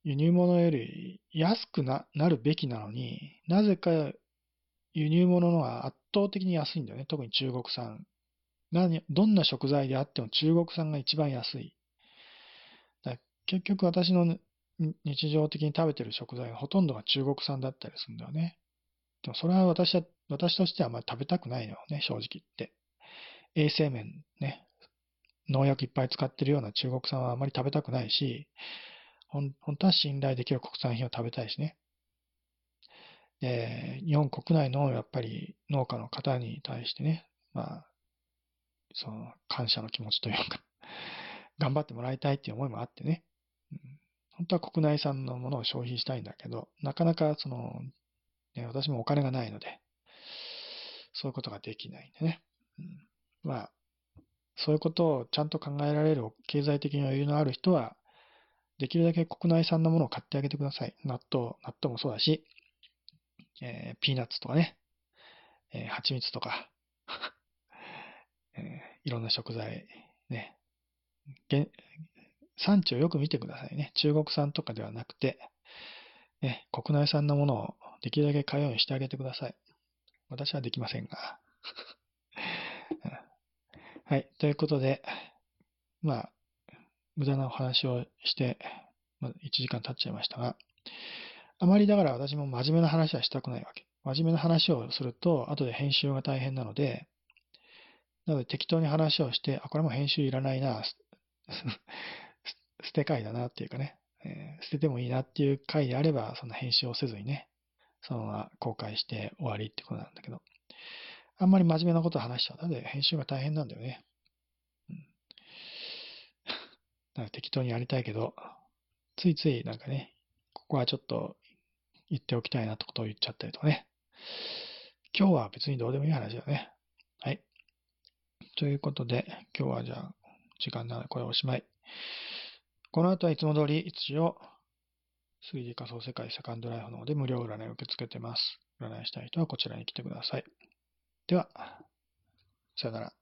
輸入物より安く な, なるべきなのに、なぜか輸入物のが圧倒的に安いんだよね。特に中国産。何どんな食材であっても中国産が一番安い。だ結局私の日常的に食べてる食材のほとんどが中国産だったりするんだよね。でもそれは 私, は私としてはあんまり食べたくないのよね、正直言って。衛生面ね。農薬いっぱい使ってるような中国産はあまり食べたくないし、本当は信頼できる国産品を食べたいしね。で、日本国内のやっぱり農家の方に対してね、まあ、その感謝の気持ちというか、頑張ってもらいたいっていう思いもあってね、うん、本当は国内産のものを消費したいんだけど、なかなかその、ね、私もお金がないので、そういうことができないんでね。うん、まあそういうことをちゃんと考えられる経済的に余裕のある人は、できるだけ国内産のものを買ってあげてください。納豆、納豆もそうだし、えー、ピーナッツとかね、えー、蜂蜜とか、えー、いろんな食材、ね。産地をよく見てくださいね。中国産とかではなくて、ね、国内産のものをできるだけ買うようにしてあげてください。私はできませんが。はい。ということで、まあ、無駄なお話をして、まあ、いちじかん経っちゃいましたが、あまりだから私も真面目な話はしたくないわけ。真面目な話をすると、後で編集が大変なので、なので適当に話をして、あ、これも編集いらないな、捨て回だなっていうかね、えー、捨ててもいいなっていう回であれば、そんな編集をせずにね、そのまま公開して終わりってことなんだけど、あんまり真面目なことを話しちゃう。なので編集が大変なんだよね。うん、なんか適当にやりたいけど、ついついなんかね、ここはちょっと言っておきたいなってことを言っちゃったりとかね。今日は別にどうでもいい話だよね。はい。ということで、今日はじゃあ、時間なのでこれおしまい。この後はいつも通り一応、スリーディー 仮想世界セカンドライフの方で無料占いを受け付けてます。占いしたい人はこちらに来てください。では、さよなら。